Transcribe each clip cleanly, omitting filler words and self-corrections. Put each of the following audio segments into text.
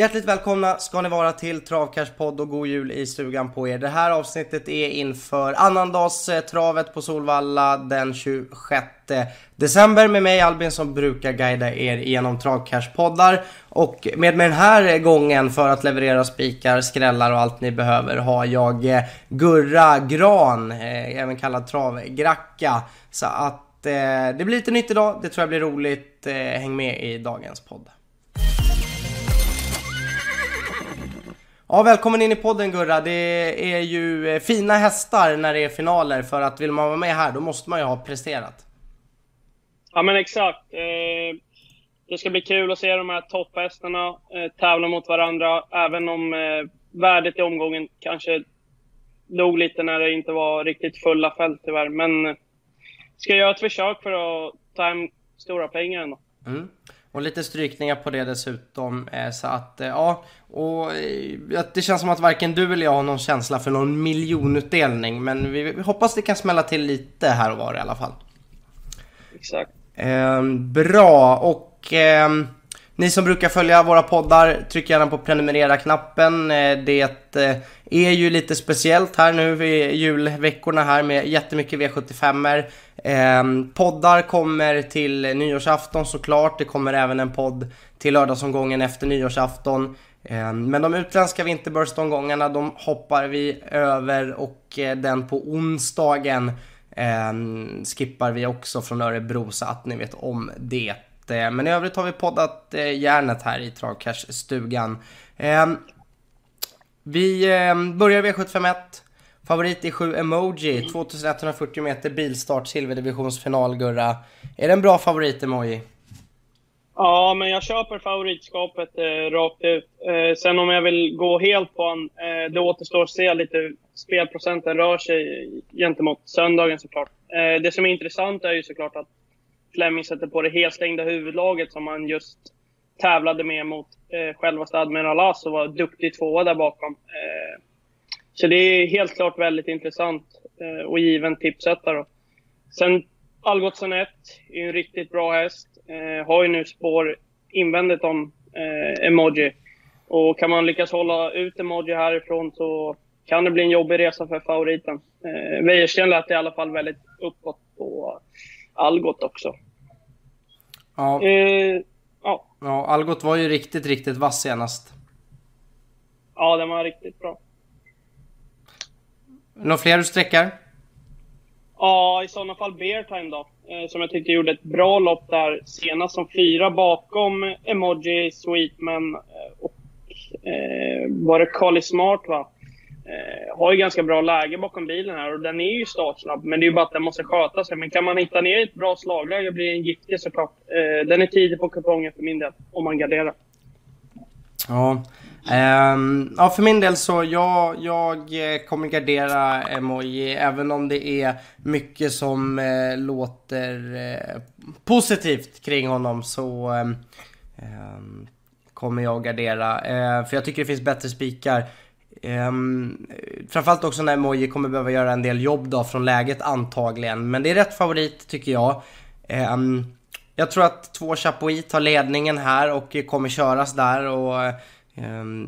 Hjärtligt välkomna ska ni vara till Travcash-podd och god jul i stugan på er. Det här avsnittet är inför annandags-travet på Solvalla den 26 december med mig Albin som brukar guida er genom Travcash-poddar. Och med mig den här gången för att leverera spikar, skrällar och allt ni behöver har jag Gurra Gran, även kallad Travgrakka. Så att det blir lite nytt idag, det tror jag blir roligt. Häng med i dagens podd. Ja, välkommen in i podden Gurra, det är ju fina hästar när det är finaler, för att vill man vara med här då måste man ju ha presterat. Ja men exakt, det ska bli kul att se de här topphästarna tävla mot varandra, även om värdet i omgången kanske låg lite när det inte var riktigt fulla fält tyvärr. Men ska jag göra ett försök för att ta hem stora pengar ändå. Mm. Och lite strykningar på det dessutom, så att ja, och det känns som att varken du eller jag har någon känsla för någon miljonutdelning, men vi hoppas det kan smälla till lite här och var i alla fall. Exakt. Bra, och ni som brukar följa våra poddar, tryck gärna på prenumerera-knappen. Det är ju lite speciellt här nu i julveckorna här med jättemycket V75-er. Poddar kommer till nyårsafton såklart. Det kommer även en podd till lördagsomgången efter nyårsafton. Men de utländska vinterburstomgångarna, de hoppar vi över, och den på onsdagen skippar vi också från Örebro, så att ni vet om det. Men i övrigt har vi poddat järnet här i Travcash-stugan. Vi börjar vid V751. Favorit i 7 Emoji, 2140 meter bilstart, silverdivisionsfinal. Gurra, är det en bra favorit Emoji? Ja, men jag köper favoritskapet rakt ut. Sen om jag vill gå helt på en, det återstår att se lite spelprocenten rör sig gentemot söndagen såklart. Det som är intressant är ju såklart att Fleming sätter på det helstängda huvudlaget som han just tävlade med mot självaste Admiral As, och var duktig tvåa där bakom. Så det är helt klart väldigt intressant och given tipsättare. Sen Algot Zanett är en riktigt bra häst. Har ju nu spår invändigt om Emoji. Och kan man lyckas hålla ut Emoji härifrån så kan det bli en jobbig resa för favoriten. Weijersken lät i alla fall väldigt uppåt på Algot också. Ja. Ja, Algot var ju riktigt vass senast. Ja, den var riktigt bra. Några fler du sträckar? Ja, i sådana fall Bear Time då. Som jag tyckte gjorde ett bra lopp där senast som 4 bakom Emoji, Sweetman och var det Carly Smart va? Har ju ganska bra läge bakom bilen här, och den är ju startsnabb, men det är ju bara att den måste sköta sig. Men kan man hitta ner ett bra slagläge blir en giftig såklart. Den är tidig på kupongen för min del om man garderar. Ja. Ja, för min del så jag kommer gardera Emoji, även om det är mycket som låter positivt kring honom, så kommer jag gardera, för jag tycker det finns bättre spikar. Framförallt också när Emoji kommer behöva göra en del jobb då från läget antagligen, men det är rätt favorit tycker jag. Jag tror att 2 Chapo tar ledningen här och kommer köras där, och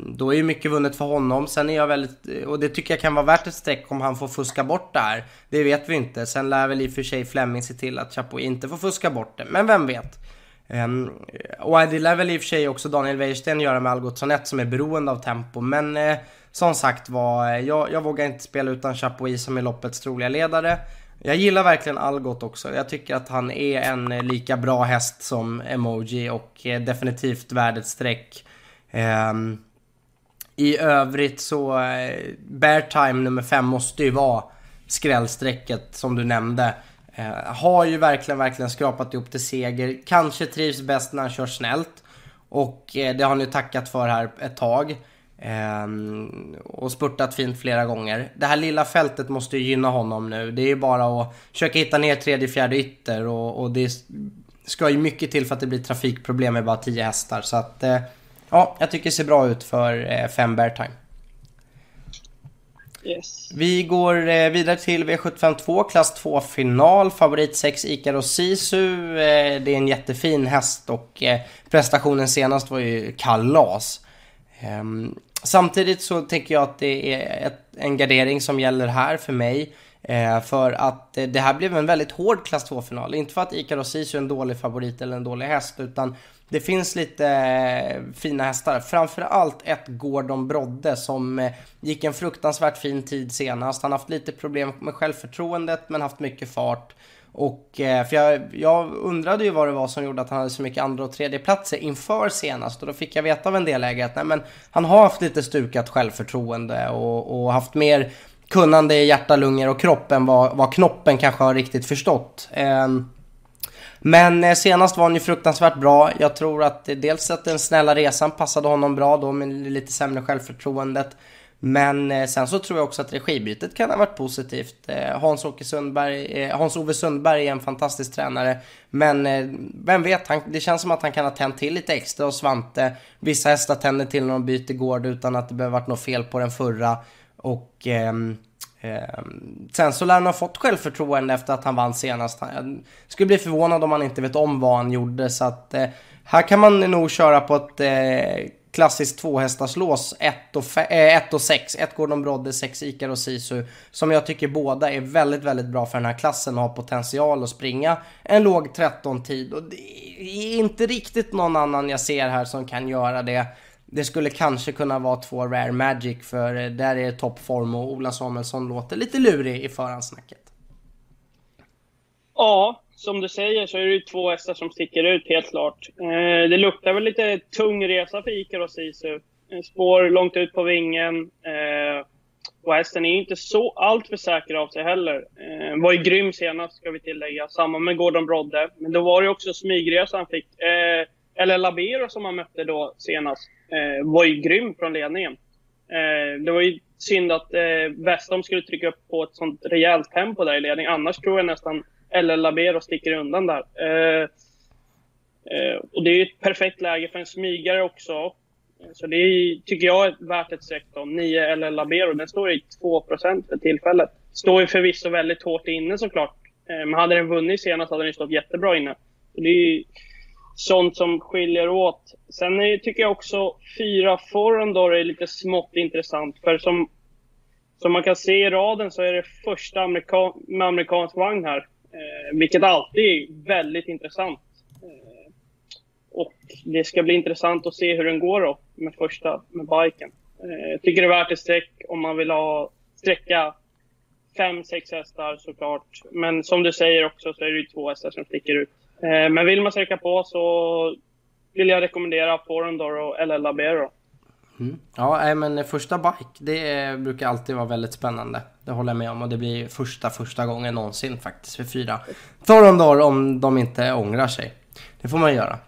då är ju mycket vunnet för honom. Sen är jag väldigt, och det tycker jag kan vara värt ett streck om han får fuska bort där. Det vet vi inte. Sen lär väl i och för sig Fleming se till att Chapo inte får fuska bort det, men vem vet. Och det lär väl i och för sig också Daniel Weijersten göra med Algot Zanett som är beroende av tempo. Men som sagt var, jag vågar inte spela utan Chapo som är loppets troliga ledare. Jag gillar verkligen Algot också. Jag tycker att han är en lika bra häst som Emoji, och definitivt värdet streck. I övrigt så Bear Time nummer 5 måste ju vara skrällsträcket som du nämnde. Har ju verkligen skrapat ihop till seger. Kanske trivs bäst när han kör snällt, och det har han ju tackat för här ett tag, och spurtat fint flera gånger. Det här lilla fältet måste ju gynna honom nu. Det är ju bara att försöka hitta ner tredje, fjärde ytter, och det ska ju mycket till för att det blir trafikproblem med bara 10 hästar. Så att ja, jag tycker det ser bra ut för 5 Bear Time. Yes. Vi går vidare till V752, klass 2-final. Favorit 6 Ikaros Sisu. Det är en jättefin häst, och prestationen senast var ju kalas. Samtidigt så tänker jag att det är en gardering som gäller här för mig. För att det här blev en väldigt hård klass 2-final. Inte för att Ikaros Sisu är en dålig favorit eller en dålig häst, utan det finns lite fina hästar. Framförallt ett Gordon Brodde som gick en fruktansvärt fin tid senast. Han har haft lite problem med självförtroendet men haft mycket fart. Och för jag undrade ju vad det var som gjorde att han hade så mycket andra och tredje platser inför senast. Och då fick jag veta av en delägare att nej, men han har haft lite stukat självförtroende och haft mer kunnande i hjärta, lungor och kroppen vad knoppen kanske har riktigt förstått. Men senast var han ju fruktansvärt bra. Jag tror att dels att den snälla resan passade honom bra då, med lite sämre självförtroendet. Men sen så tror jag också att regibytet kan ha varit positivt. Hans-Ove Sundberg är en fantastisk tränare. Men vem vet, det känns som att han kan ha tänt till lite extra. Och Svante, vissa hästar tänder till när de byter gård utan att det behöver varit något fel på den förra. Och sen så lär han ha fått självförtroende efter att han vann senast. Jag skulle bli förvånad om han inte vet om vad han gjorde. Så att här kan man nog köra på ett klassiskt tvåhästarslås 1 och 6. 1 Gordon Brodde, 6 Ikaros Sisu, som jag tycker båda är väldigt, väldigt bra för den här klassen och har potential att springa en låg 13-tid. Och det är inte riktigt någon annan jag ser här som kan göra det. Det skulle kanske kunna vara 2 Rare Magic, för där är toppform och Ola Samuelsson låter lite lurig i förhandsnacket. Ja, som du säger så är det ju 2 hästar som sticker ut helt klart. Det luktar väl lite tung resa för Ikaros Sisu. Spår långt ut på vingen. Och hästen är ju inte så allt för säker av sig heller. Var ju grym senast, ska vi tillägga. Samma med Gordon Brodde. Men då var det också smygresa han fick. Eller Labero som han mötte då senast. Var ju grym från ledningen. Det var ju synd att Westham skulle trycka upp på ett sånt rejält tempo där i ledning. Annars tror jag nästan eller Labero sticker undan där. Och det är ju ett perfekt läge för en smygare också. Så det är, tycker jag, är värt ett streck då. 9 eller Labero, den står i 2% för tillfället. Står ju förvisso väldigt hårt inne såklart. Men hade den vunnit senast hade den stått jättebra inne. Och det är ju sånt som skiljer åt. Sen tycker jag också 4 Fordor är lite smått intressant. För som man kan se i raden så är det första med amerikansk vagn här. Vilket alltid är väldigt intressant. Och det ska bli intressant att se hur den går då med första med biken. Jag tycker det är värt ett streck om man vill ha sträcka 5-6 hästar såklart. Men som du säger också så är det ju 2 hästar som sticker ut. Men vill man sträcka på så vill jag rekommendera Fordor och LL Labero. Ja, men första bike, det brukar alltid vara väldigt spännande. Det håller jag med om, och det blir första gången någonsin faktiskt för 4 Fordor, om de inte ångrar sig. Det får man göra.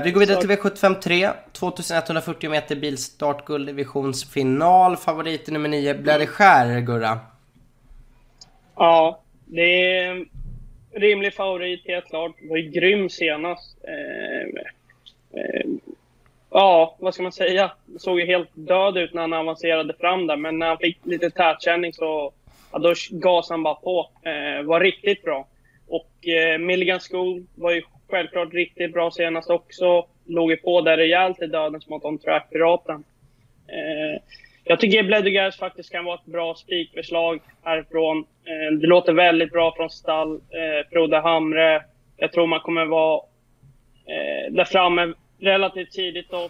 Vi går vidare till V75 3, 2140 meter bilstart, gulddivisionsfinal. Favoriten nummer 9 Bledrygerich, Gurra. Ja, det är rimlig favorit helt klart. Var ju grym senast. Ja, vad ska man säga? Såg ju helt död ut när han avancerade fram där. Men när han fick lite tätkänning så ja, då gasade han bara på. Var riktigt bra. Och Milligan Skog var ju självklart riktigt bra senast också. Låg ju på där rejält i döden som att de track piraten. Jag tycker Bledrygerich faktiskt kan vara ett bra spikförslag härifrån. Det låter väldigt bra från stall. Frode Hamre. Jag tror man kommer vara där framme relativt tidigt då,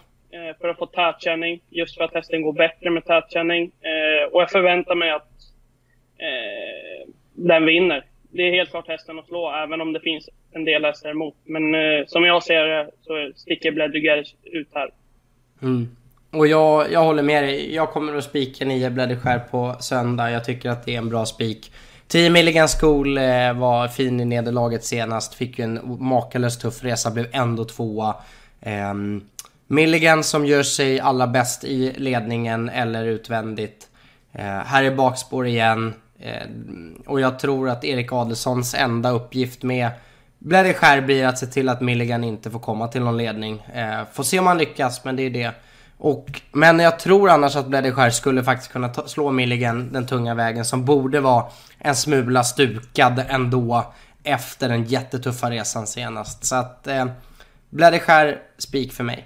för att få tätkänning. Just för att hästen går bättre med tätkänning. Och jag förväntar mig att den vinner. Det är helt klart hästen att slå, även om det finns en del hästar emot. Men som jag ser det så sticker Bledrygerich ut här. Mm. Och jag håller med dig. Jag kommer att spika 9 Bledrygerich på söndag. Jag tycker att det är en bra spik. 10 Milligan Skog var fin i nederlaget senast. Fick ju en makalös tuff resa. Blev ändå 2:a. Milligan som gör sig alla bäst i ledningen eller utvändigt. Här är bakspår igen. Och jag tror att Erik Adelssons enda uppgift med Bledrygerich blir att se till att Milligan inte får komma till någon ledning. Får se om han lyckas, men det är det. Men jag tror annars att Bledrygerich skulle faktiskt kunna slå Milligan den tunga vägen, som borde vara en smula stukad ändå efter den jättetuffa resan senast. Så att Bledrygerich spik för mig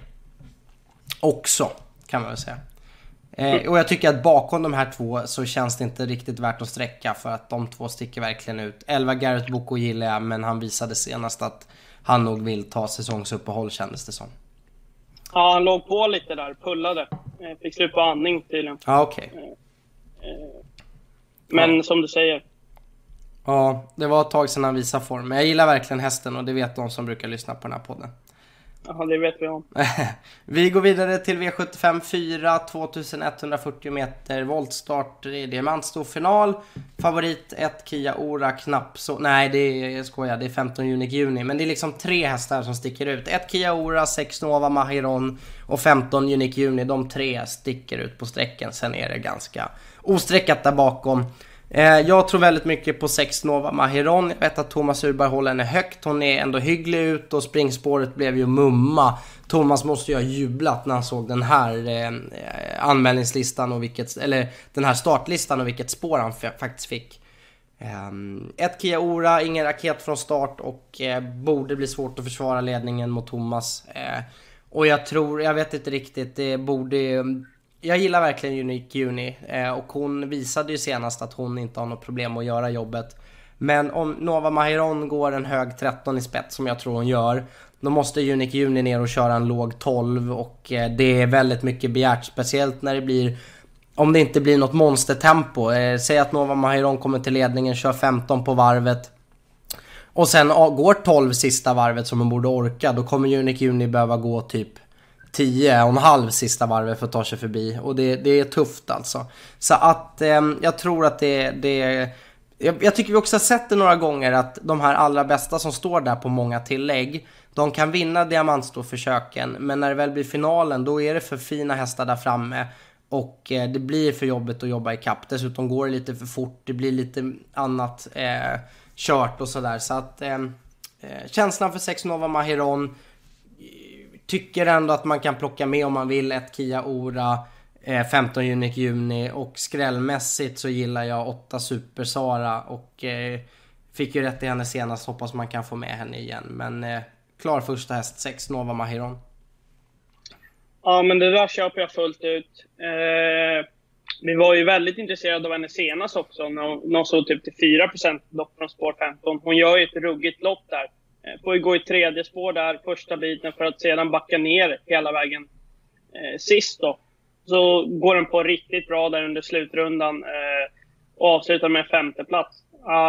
också. kan man väl säga. Och jag tycker att bakom de här två så känns det inte riktigt värt att sträcka, för att de två sticker verkligen ut. 11 Gareth Boko gillar jag, men han visade senast att han nog vill ta säsongsuppehåll, kändes det som. Ja, han låg på lite där, pullade. Fick slut på andning tydligen. Ja, okej. Men ja, som du säger. Ja, det var ett tag sedan han visade form. Men jag gillar verkligen hästen, och det vet de som brukar lyssna på den här podden. Ja, det vet vi om. Vi går vidare till V75 4, 2140 meter, voltstart, diamantstor final. Favorit 1 Kia Ora, knapp så. Nej, det är, skojar, det är 15 Unique Juni. Men det är liksom tre hästar som sticker ut. 1 Kia Ora, 6 Nova Mahiron och 15 Unique Juni. De tre sticker ut på sträckan. Sen är det ganska osträckat där bakom. Jag tror väldigt mycket på 6 Nova Mahiron. Jag vet att Thomas Urberg håller henne högt. Hon är ändå hygglig ut och springspåret blev ju mumma. Thomas måste ju ha jublat när han såg den här anmälningslistan och vilket, eller den här startlistan och vilket spår han faktiskt fick. 1 Kia Ora, ingen raket från start och borde bli svårt att försvara ledningen mot Thomas. Och jag tror, jag vet inte riktigt, det borde... Jag gillar verkligen Unique Juni och hon visade ju senast att hon inte har något problem att göra jobbet. Men om Nova Mahiron går en hög 13 i spets som jag tror hon gör, då måste Unique Juni ner och köra en låg 12 och det är väldigt mycket begärt, speciellt när det blir, om det inte blir något monstertempo. Säg att Nova Mahiron kommer till ledningen, kör 15 på varvet och sen går 12 sista varvet som hon borde orka, då kommer Unique Juni behöva gå typ 10 och en halv sista varvet för att ta sig förbi. Och det är tufft alltså. Så att jag tror att jag tycker vi också har sett det några gånger att de här allra bästa som står där på många tillägg, de kan vinna diamantstorförsöken, men när det väl blir finalen, då är det för fina hästar där framme och det blir för jobbigt att jobba i kapp. Dessutom går det lite för fort, det blir lite annat kört och sådär. Så att känslan för 6 Nova Mahiron, tycker ändå att man kan plocka med om man vill 1 Kia Ora, 15 Unique Juni och skrällmässigt så gillar jag 8 Super Sara och fick ju rätt i henne senast, hoppas man kan få med henne igen, men klar första häst 6 Nova Mahiron. Ja, men det där köper jag fullt ut. Vi var ju väldigt intresserade av henne senast också när hon såg typ till 4% lopp från spår 15. Hon gör ju ett ruggigt lopp där. Får ju gå i tredje spår där första biten för att sedan backa ner hela vägen sist då. Så går den på riktigt bra där under slutrundan och avslutar med 5:e plats.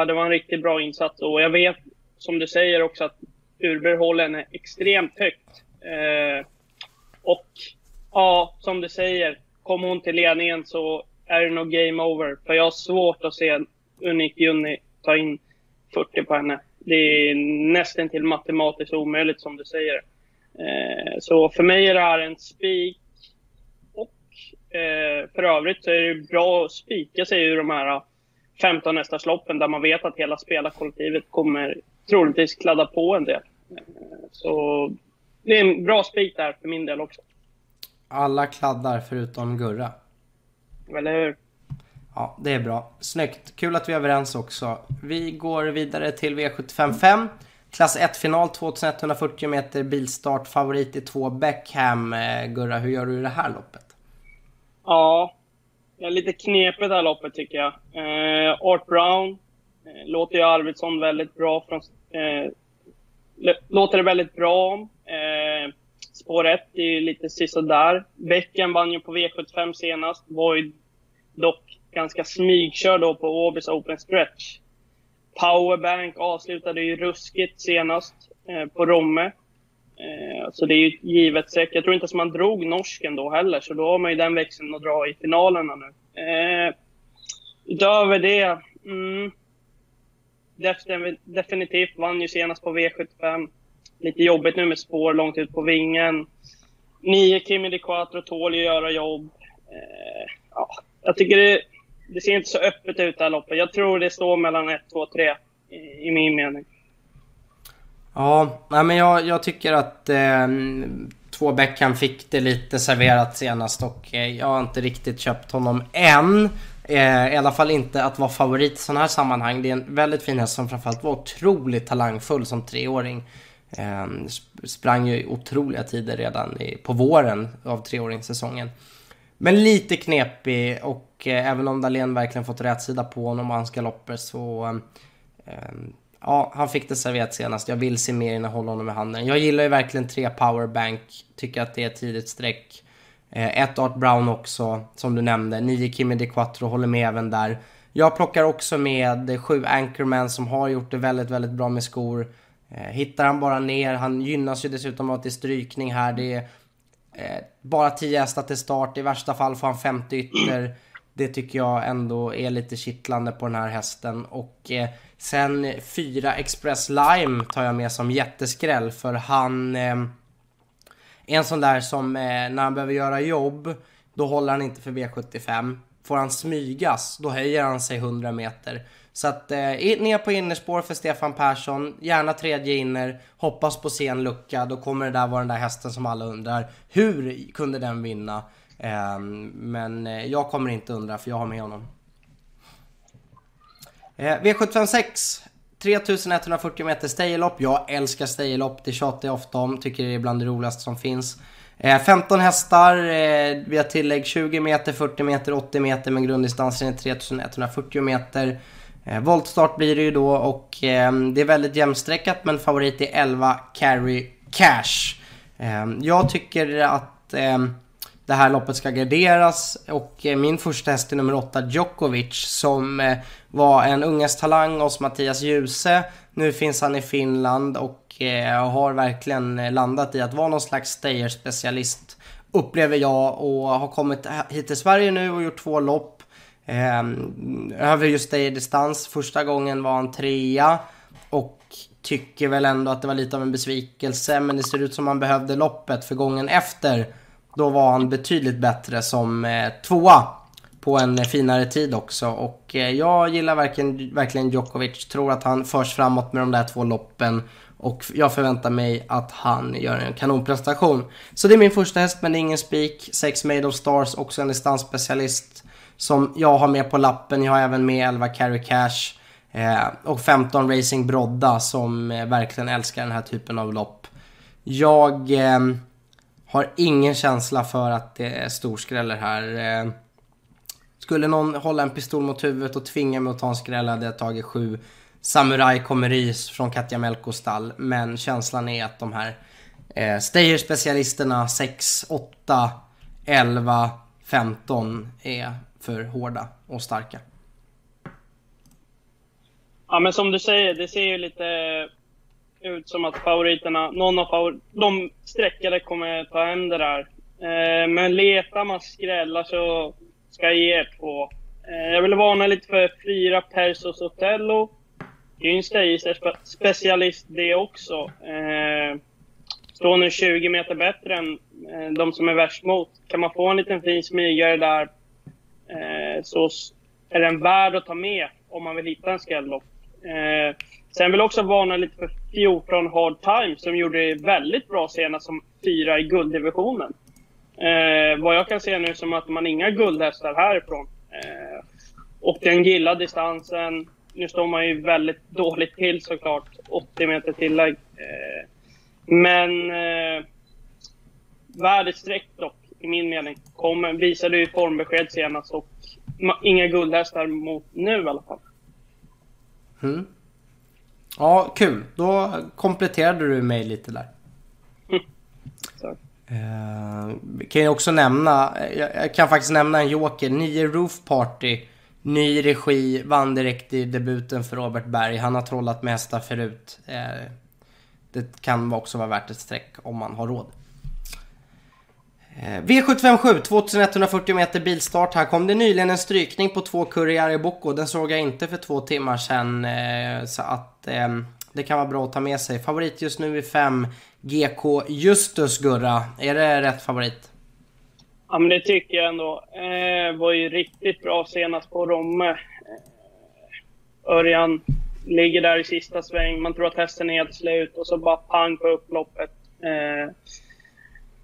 Det var en riktigt bra insats och jag vet som du säger också att Urberg håller henne extremt högt. Och ja, som du säger, kommer hon till ledningen så är det nog game over. För jag har svårt att se Unique Juni ta in 40 på henne. Det är nästan till matematiskt omöjligt som du säger. Så för mig är det här en spik. Och för övrigt så är det bra att spika sig ur de här 15 nästa loppen, där man vet att hela spelarkollektivet kommer troligtvis kladda på en del. Så det är en bra spik där för min del också. Alla kladdar förutom Gurra. Eller hur? Ja, det är bra. Snyggt. Kul att vi är överens också. Vi går vidare till V75-5. Klass 1-final, 2140 meter, bilstart, favorit i 2 Beckham. Gurra, hur gör du i det här loppet? Ja, det är lite knepigt det här loppet tycker jag. Art Brown låter ju Arvidsson väldigt bra från, låter det väldigt bra om. Spår 1 är ju lite sista där. Beckham vann ju på V75 senast. Var ju dock ganska smygkör då på Åbys Open Stretch. Powerbank avslutade ju ruskigt senast på Romme. Så det är ju givet säkert. Jag tror inte att man drog norsken då heller. Så då har man ju den växeln att dra i finalerna nu. Utöver det. Definitivt vann ju senast på V75. Lite jobbigt nu med spår långt ut på vingen. 9 Kimi de Quattro tål ju göra jobb. Ja, jag tycker det ser inte så öppet ut det här loppet. Jag tror det står mellan 1, 2, 3 i min mening. Ja, men jag tycker att 2 Beckham fick det lite serverat senast och jag har inte riktigt köpt honom än. I alla fall inte att vara favorit i sådana här sammanhang. Det är en väldigt fin häst som framförallt var otroligt talangfull som treåring. Sprang ju otroliga tider redan på våren av treåringssäsongen. Men lite knepig, och även om Dahlén verkligen fått rätt sida på honom och hans galopper, så ja, han fick det serverat senast. Jag vill se mer innan jag håller honom i handen. Jag gillar ju verkligen 3 Powerbank. Tycker att det är tidigt streck. 1 Art Brown också, som du nämnde. 9 Kimi de Quattro håller med även där. Jag plockar också med 7 Anchorman, som har gjort det väldigt, väldigt bra med skor. Hittar han bara ner. Han gynnas ju dessutom av att det är strykning här. Det är bara 10 hästar till start. I värsta fall får han 50 ytter. Det tycker jag ändå är lite kittlande på den här hästen. Och sen 4 Express Lime tar jag med som jätteskräll. För han är en sån där som när han behöver göra jobb, då håller han inte för V75. Får han smygas, då höjer han sig 100 meter. Så att ner på innerspår för Stefan Persson. Gärna tredje inner. Hoppas på sen lucka. Då kommer det där vara den där hästen som alla undrar. Hur kunde den vinna? Men jag kommer inte undra, för jag har med honom. V756 3140 meter stejlopp. Jag älskar stejlopp, det tjatar jag ofta om. Tycker det är bland det roligaste som finns. 15 hästar, vi har tillägg 20 meter, 40 meter, 80 meter. Men grunddistansen är 3140 meter. Voltstart blir det ju då. Och det är väldigt jämnsträckat, men favorit är 11 Carry Cash. Jag tycker att det här loppet ska garderas, och min första häst är nummer 8 Djokovic, som var en ungas talang hos Mattias Djuse. Nu finns han i Finland och har verkligen landat i att vara någon slags stayer-specialist, upplever jag, och har kommit hit till Sverige nu och gjort 2 lopp över just stayer-distans. Första gången var han 3:a och tycker väl ändå att det var lite av en besvikelse, men det ser ut som man behövde loppet, för gången efter då var han betydligt bättre som 2:a på en finare tid också. Och jag gillar verkligen Djokovic. Tror att han förs framåt med de där 2 loppen. Och jag förväntar mig att han gör en kanonprestation. Så det är min första häst, men det är ingen spik. 6 Made of Stars, också en distansspecialist som jag har med på lappen. Jag har även med 11 Carry Cash. Och 15 Racing Brodde, som verkligen älskar den här typen av lopp. Jag har ingen känsla för att det är storskräller här. Skulle någon hålla en pistol mot huvudet och tvinga mig att ta en skräll, hade jag tagit 7 Samurai Komeris från Katja Melkos stall. Men känslan är att de här stayer-specialisterna 6, 8, 11, 15 är för hårda och starka. Ja, men som du säger, det ser ju lite ut som att favoriterna, någon av de sträckade kommer ta hem det där. Men letar man skrällar så ska jag ge 2. Jag vill varna lite för 4 Persos Otello. Det är ju en stayer-specialist det också. Står nu 20 meter bättre än de som är värst mot. Kan man få en liten fin smygare där, så är den värd att ta med om man vill hitta en skrällopp. Sen vill jag också varna lite för 14 Hard Time, som gjorde väldigt bra senast som 4 i gulddivisionen. Vad jag kan se nu som att man inga guldhästar härifrån. Och den gillar distansen. Nu står man ju väldigt dåligt till såklart. 80 meter tillägg. Men värdet sträck dock, i min mening. Visade ju formbesked senast, och inga guldhästar mot nu i alla fall. Mm. Ja, kul. Då kompletterade du mig lite där. Kan jag också nämna, jag kan faktiskt nämna en joker, 9 Roof Party, ny regi, vann direkt i debuten för Robert Berg. Han har trollat med hästar förut. Det kan också vara värt ett streck om man har råd. V757, 2140 meter bilstart. Här kom det nyligen en strykning på 2 Kurriere Boko. Den såg jag inte för 2 timmar sedan, så att det kan vara bra att ta med sig. Favorit just nu är 5 GK Justusgurra. Är det rätt favorit? Ja, men det tycker jag ändå. Var ju riktigt bra senast på Romme. Örjan ligger där i sista sväng. Man tror att hästen är helt slut, och så bara pang på upploppet.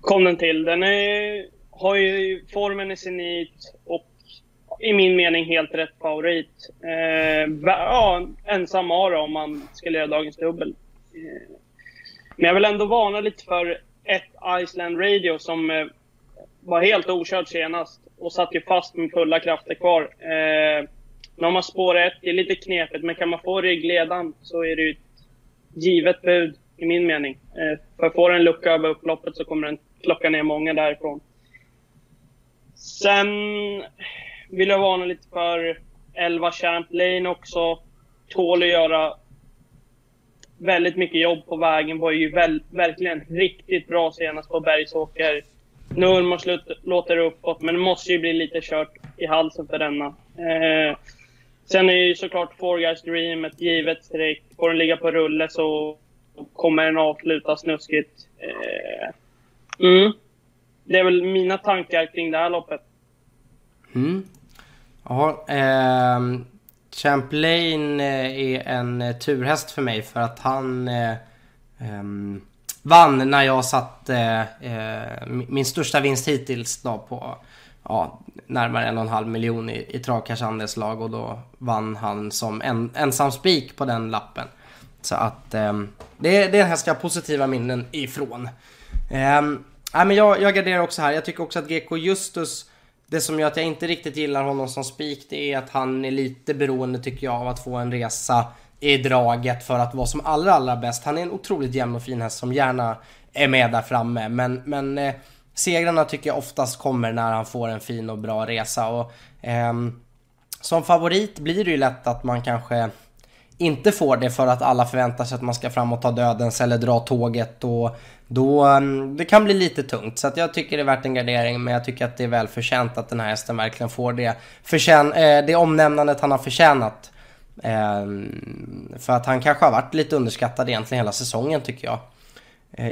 Kom den till. Den har ju formen i sin nit, och i min mening helt rätt favorit. Ja, ensam Ara om man skulle göra dagens dubbel. Men jag vill ändå varna lite för ett Iceland Radio som var helt okörd senast och satt ju fast med fulla krafter kvar. När man spårar ett, det är lite knepigt, men kan man få ryggledan så är det ju ett givet bud i min mening. För får en lucka över upploppet så kommer den klocka ner många därifrån. Sen vill jag varna lite för 11 Champlain också. Tål att göra väldigt mycket jobb på vägen. Var ju verkligen riktigt bra senast på Bergsåker. Norm och låter uppåt, men det måste ju bli lite kört i halsen för denna. Sen är ju såklart Four Guys Dream ett givet streck. Får den ligga på rulle så kommer den avsluta snuskigt. Det är väl mina tankar kring det här loppet. Ja, Champlain är en turhäst för mig för att han vann när jag satt min största vinst hittills då på närmare 1,5 miljon i Travcash andelslag, och då vann han som ensam spik på den lappen. Så att det är en häst jag har positiva minnen ifrån. Men jag garderar också här. Jag tycker också att GK Justus, det som gör att jag inte riktigt gillar honom som spik, det är att han är lite beroende tycker jag av att få en resa i draget för att vara som allra bäst. Han är en otroligt jämn och fin häst som gärna är med där framme, men segrarna tycker jag oftast kommer när han får en fin och bra resa, och som favorit blir det ju lätt att man kanske inte får det för att alla förväntar sig att man ska fram och ta dödens eller dra tåget, och då det kan bli lite tungt. Så att jag tycker det är värt en gardering, men jag tycker att det är väl förtjänt att den här hästen verkligen får det omnämnandet han har förtjänat. För att han kanske har varit lite underskattad egentligen hela säsongen tycker jag.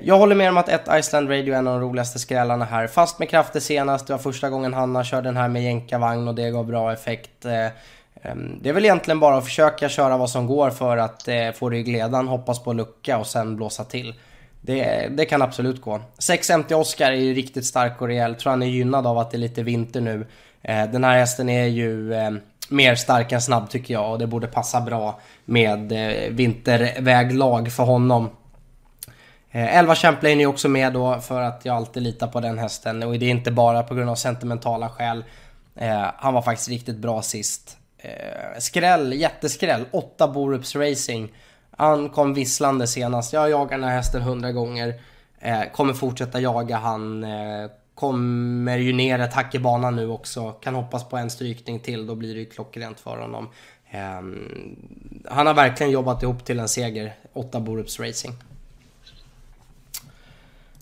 Jag håller med om att ett Iceland Radio är en av de roligaste skrällarna här. Fast med krafter senast, det var första gången Hanna körde den här med jänkavagn och det gav bra effekt. Det är väl egentligen bara att försöka köra vad som går för att få ryggledan, hoppas på lucka och sen blåsa till. Det kan absolut gå. 650 Oscar är ju riktigt stark och rejäl. Jag tror han är gynnad av att det är lite vinter nu. Den här hästen är ju mer stark än snabb tycker jag, och det borde passa bra med vinterväglag för honom. 11 Champlain är också med då för att jag alltid litar på den hästen, och det är inte bara på grund av sentimentala skäl. Han var faktiskt riktigt bra sist. Jätteskräll 8 Borups Racing. Han kom visslande senast. Jag jagar den här hästen 100 gånger. Kommer fortsätta jaga. Han kommer ju ner ett hack i banan nu också. Kan hoppas på en strykning till. Då blir det ju klockrent för honom. Han har verkligen jobbat ihop till en seger, 8 Borups Racing.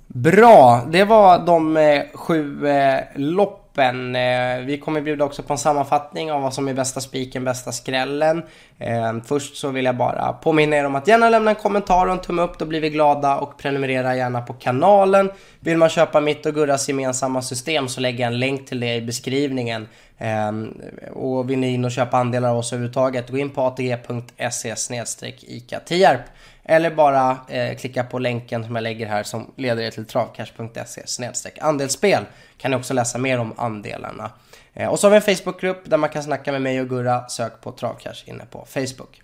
Bra, det var de 7 loppen. Vi kommer bjuda också på en sammanfattning av vad som är bästa spiken, bästa skrällen. Först så vill jag bara påminna er om att gärna lämna en kommentar och en tumme upp, då blir vi glada, och prenumerera gärna på kanalen. Vill man köpa mitt och Gurras gemensamma system så lägger jag en länk till det i beskrivningen. Och vill ni in och köpa andelar av oss överhuvudtaget, gå in på atg.se/ika-tierp eller bara klicka på länken som jag lägger här som leder er till travcash.se/andelsspel. Kan ni också läsa mer om andelarna. Och så har vi en Facebookgrupp där man kan snacka med mig och Gurra. Sök på Travcash inne på Facebook.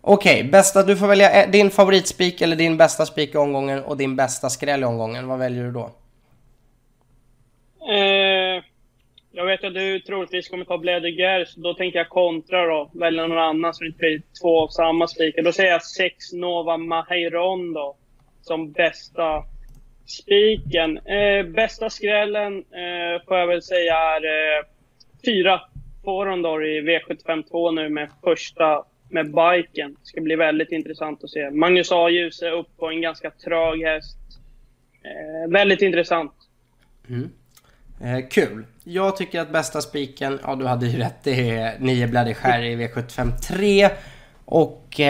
Okej, bästa, du får välja din favoritspik eller din bästa spik i omgången och din bästa skräll i omgången. Vad väljer du då? Jag vet att du troligtvis kommer ta Bledrygerich, så då tänker jag kontra då. Välja någon annan så det inte blir två av samma spikar. Då säger jag 6 Nova Mahiron då, som bästa spiken. Bästa skrällen får jag väl säga är 4 Fordor i V75-2 nu med första med biken. Det ska bli väldigt intressant att se. Magnus A. Ljus är upp på en ganska trög häst. Väldigt intressant. Kul. Jag tycker att bästa spiken, ja du hade ju rätt, det är 9 Bledrygerich i V75-3. Och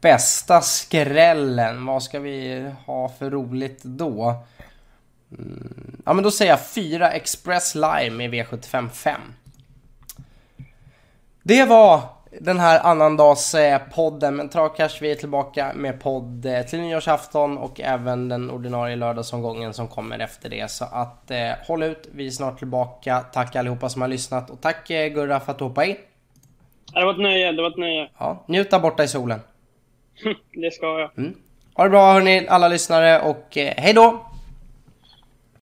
bästa skrällen, vad ska vi ha för roligt då? Ja men då säger jag 4 Express Lime i V75-5. Det var den här annandags podden, men Travcash, vi är tillbaka med podd till nyårsafton och även den ordinarie lördagsomgången som kommer efter det, så att håll ut, vi är snart tillbaka. Tack allihopa som har lyssnat, och tack Gurra för att du hoppade in. Det var ett nöje. Ja, njuta borta i solen. Det ska jag. Ha det bra hörni, alla lyssnare, och hej då!